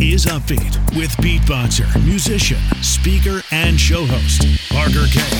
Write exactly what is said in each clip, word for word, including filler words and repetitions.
is Upbeat with beat bouncer, musician, speaker, and show host, Parker Kane.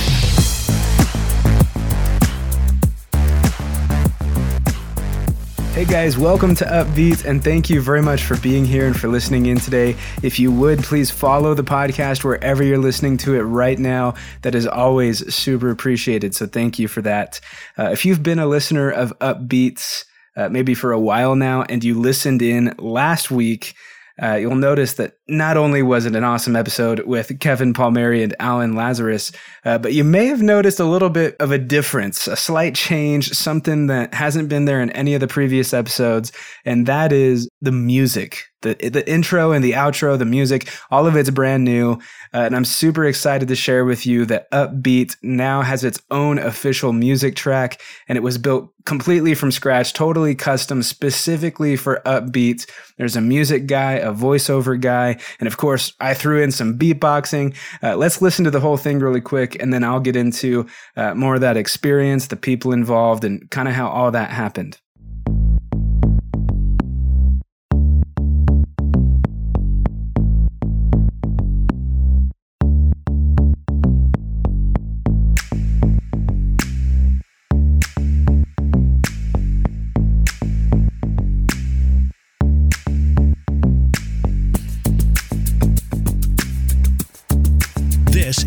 Hey guys, welcome to Upbeat, and thank you very much for being here and for listening in today. If you would, please follow the podcast wherever you're listening to it right now. That is always super appreciated, so thank you for that. Uh, if you've been a listener of Upbeats, Uh, maybe for a while now, and you listened in last week, uh, you'll notice that not only was it an awesome episode with Kevin Palmieri and Alan Lazarus, uh, but you may have noticed a little bit of a difference, a slight change, something that hasn't been there in any of the previous episodes, and that is the music. The, the intro and the outro, the music, all of it's brand new. Uh, and I'm super excited to share with you that Upbeat now has its own official music track, and it was built completely from scratch, totally custom, specifically for Upbeat. There's a music guy, a voiceover guy, and of course, I threw in some beatboxing. Uh, let's listen to the whole thing really quick, and then I'll get into uh, more of that experience, the people involved, and kind of how all that happened.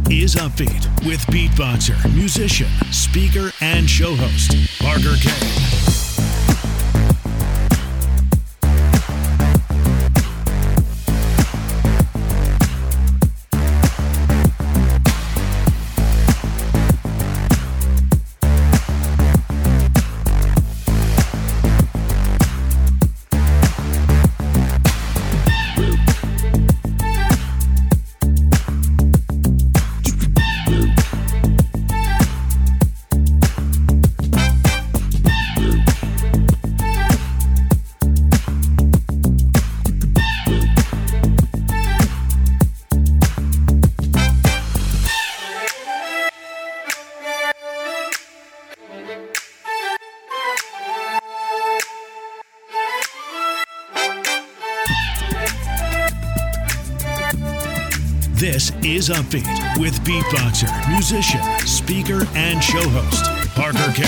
Is Upbeat with beatboxer, musician, speaker, and show host, Parker Kane. This is Upbeat with beatboxer, musician, speaker, and show host, Parker Kane.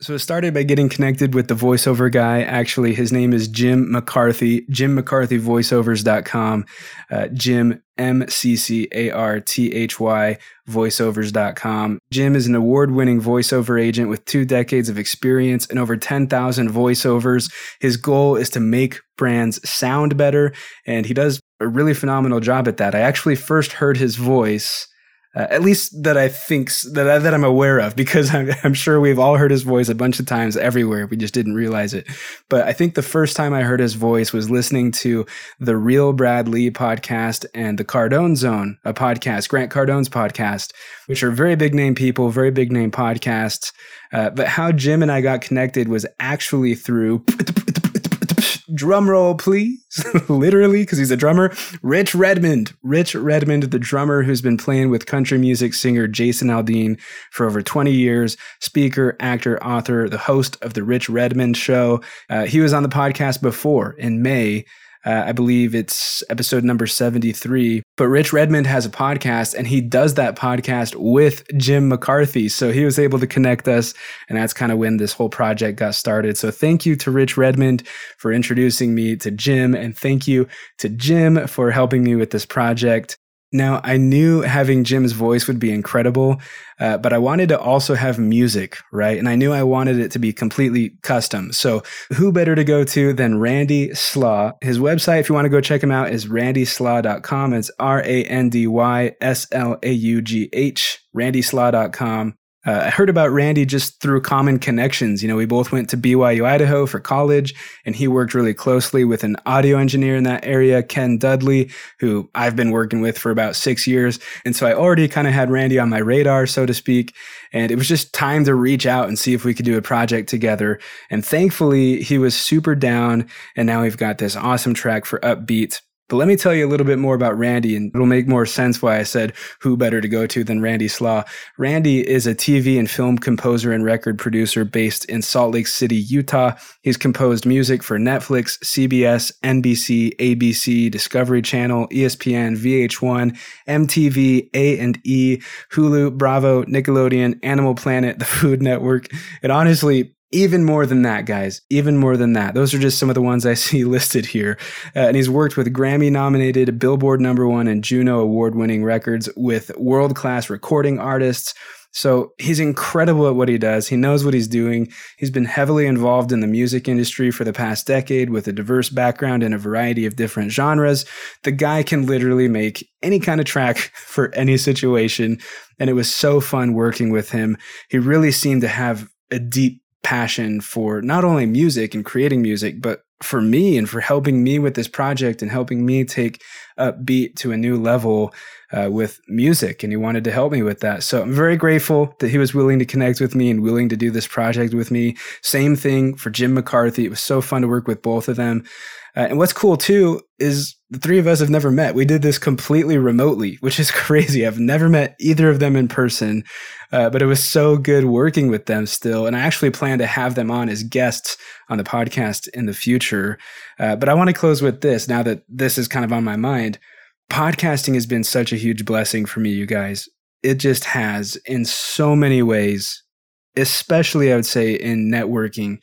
So it started by getting connected with the voiceover guy. Actually, his name is Jim McCarthy, Jim McCarthy voiceovers dot com, uh, Jim M C C A R T H Y voiceovers dot com. Jim is an award-winning voiceover agent with two decades of experience and over ten thousand voiceovers. His goal is to make brands sound better, and he does a really phenomenal job at that. I actually first heard his voice Uh, at least that I think that, I, that I'm aware of, because I'm, I'm sure we've all heard his voice a bunch of times everywhere. We just didn't realize it. But I think the first time I heard his voice was listening to the Real Brad Lee podcast and the Cardone Zone, a podcast, Grant Cardone's podcast, which are very big name people, very big name podcasts. Uh, but how Jim and I got connected was actually through... drum roll, please. Literally, because he's a drummer. Rich Redmond. Rich Redmond, the drummer who's been playing with country music singer Jason Aldean for over twenty years. Speaker, actor, author, the host of the Rich Redmond Show. Uh, he was on the podcast before in May. Uh, I believe it's episode number seventy-three. But Rich Redmond has a podcast, and he does that podcast with Jim McCarthy. So he was able to connect us, and that's kind of when this whole project got started. So thank you to Rich Redmond for introducing me to Jim, and thank you to Jim for helping me with this project. Now, I knew having Jim's voice would be incredible, uh, but I wanted to also have music, right? And I knew I wanted it to be completely custom. So who better to go to than Randy Slaugh? His website, if you want to go check him out, is randy slaugh dot com. It's R A N D Y S L A U G H, randy slaugh dot com. Uh, I heard about Randy just through common connections. You know, we both went to B Y U-Idaho for college, and he worked really closely with an audio engineer in that area, Ken Dudley, who I've been working with for about six years. And so I already kind of had Randy on my radar, so to speak. And it was just time to reach out and see if we could do a project together. And thankfully, he was super down, and now we've got this awesome track for Upbeat. But let me tell you a little bit more about Randy, and it'll make more sense why I said who better to go to than Randy Slaugh. Randy is a T V and film composer and record producer based in Salt Lake City, Utah. He's composed music for Netflix, C B S, N B C, A B C, Discovery Channel, E S P N, V H one, M T V, A and E, Hulu, Bravo, Nickelodeon, Animal Planet, The Food Network, and honestly, even more than that, guys, even more than that. Those are just some of the ones I see listed here. Uh, and he's worked with Grammy-nominated, Billboard number one, and Juno award-winning records with world-class recording artists. So he's incredible at what he does. He knows what he's doing. He's been heavily involved in the music industry for the past decade with a diverse background in a variety of different genres. The guy can literally make any kind of track for any situation. And it was so fun working with him. He really seemed to have a deep passion for not only music and creating music, but for me and for helping me with this project and helping me take Upbeat to a new level uh, with music. And he wanted to help me with that. So I'm very grateful that he was willing to connect with me and willing to do this project with me. Same thing for Jim McCarthy. It was so fun to work with both of them. Uh, and what's cool too is the three of us have never met. We did this completely remotely, which is crazy. I've never met either of them in person, uh, but it was so good working with them still. And I actually plan to have them on as guests on the podcast in the future. Uh, but I want to close with this now that this is kind of on my mind. Podcasting has been such a huge blessing for me, you guys. It just has in so many ways, especially I would say in networking.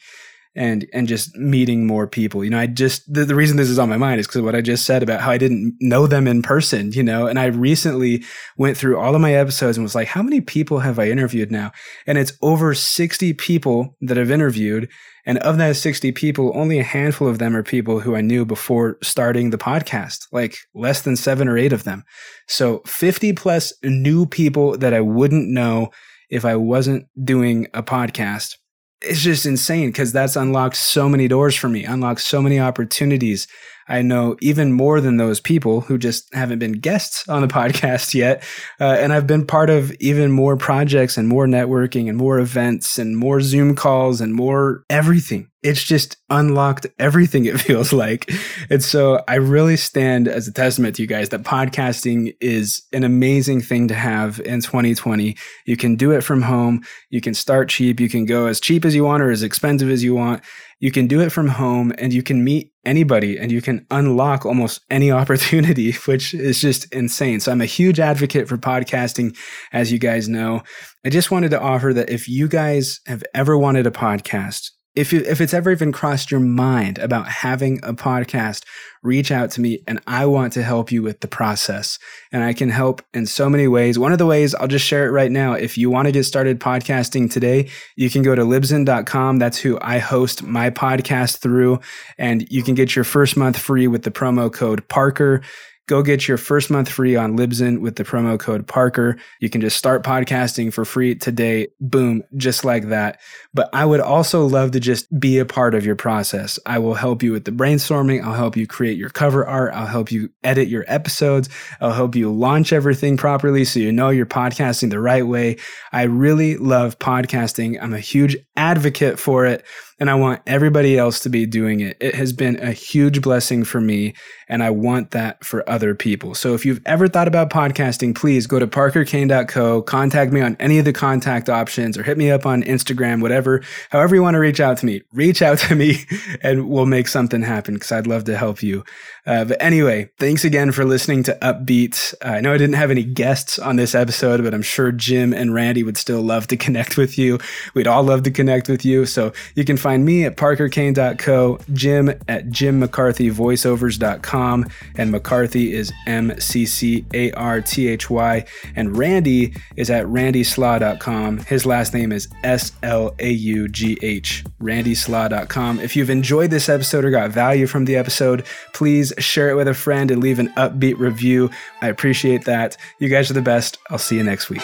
And and just meeting more people. You know, I just, the, the reason this is on my mind is because of what I just said about how I didn't know them in person, you know, and I recently went through all of my episodes and was like, how many people have I interviewed now? And it's over sixty people that I've interviewed. And of that sixty people, only a handful of them are people who I knew before starting the podcast, like less than seven or eight of them. So fifty plus new people that I wouldn't know if I wasn't doing a podcast. It's just insane because that's unlocked so many doors for me, unlocked so many opportunities. I know even more than those people who just haven't been guests on the podcast yet. Uh, and I've been part of even more projects and more networking and more events and more Zoom calls and more everything. It's just unlocked everything, it feels like. And so I really stand as a testament to you guys that podcasting is an amazing thing to have in twenty twenty. You can do it from home. You can start cheap. You can go as cheap as you want or as expensive as you want. You can do it from home and you can meet anybody and you can unlock almost any opportunity, which is just insane. So I'm a huge advocate for podcasting, as you guys know. I just wanted to offer that if you guys have ever wanted a podcast, If you, if it's ever even crossed your mind about having a podcast, reach out to me and I want to help you with the process. And I can help in so many ways. One of the ways, I'll just share it right now. If you want to get started podcasting today, you can go to libsyn dot com. That's who I host my podcast through. And you can get your first month free with the promo code Parker. Go get your first month free on Libsyn with the promo code Parker. You can just start podcasting for free today. Boom, just like that. But I would also love to just be a part of your process. I will help you with the brainstorming. I'll help you create your cover art. I'll help you edit your episodes. I'll help you launch everything properly so you know you're podcasting the right way. I really love podcasting. I'm a huge advocate for it. And I want everybody else to be doing it. It has been a huge blessing for me, and I want that for other people. So if you've ever thought about podcasting, please go to parker kane dot co, contact me on any of the contact options, or hit me up on Instagram, whatever. However you want to reach out to me, reach out to me, and we'll make something happen because I'd love to help you. Uh, but anyway, thanks again for listening to Upbeat. Uh, I know I didn't have any guests on this episode, but I'm sure Jim and Randy would still love to connect with you. We'd all love to connect with you. So you can find Find me at parker kane dot co, Jim at jim mccarthy voiceovers dot com, and McCarthy is M C C A R T H Y, and Randy is at randy slaugh dot com. His last name is S L A U G H, randy slaugh dot com. If you've enjoyed this episode or got value from the episode, please share it with a friend and leave an upbeat review. I appreciate that. You guys are the best. I'll see you next week.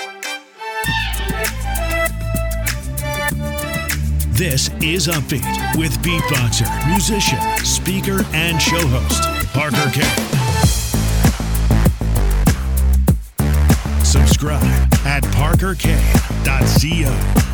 This is Upbeat with beatboxer, musician, speaker, and show host, Parker Kane. Subscribe at parker kane dot co.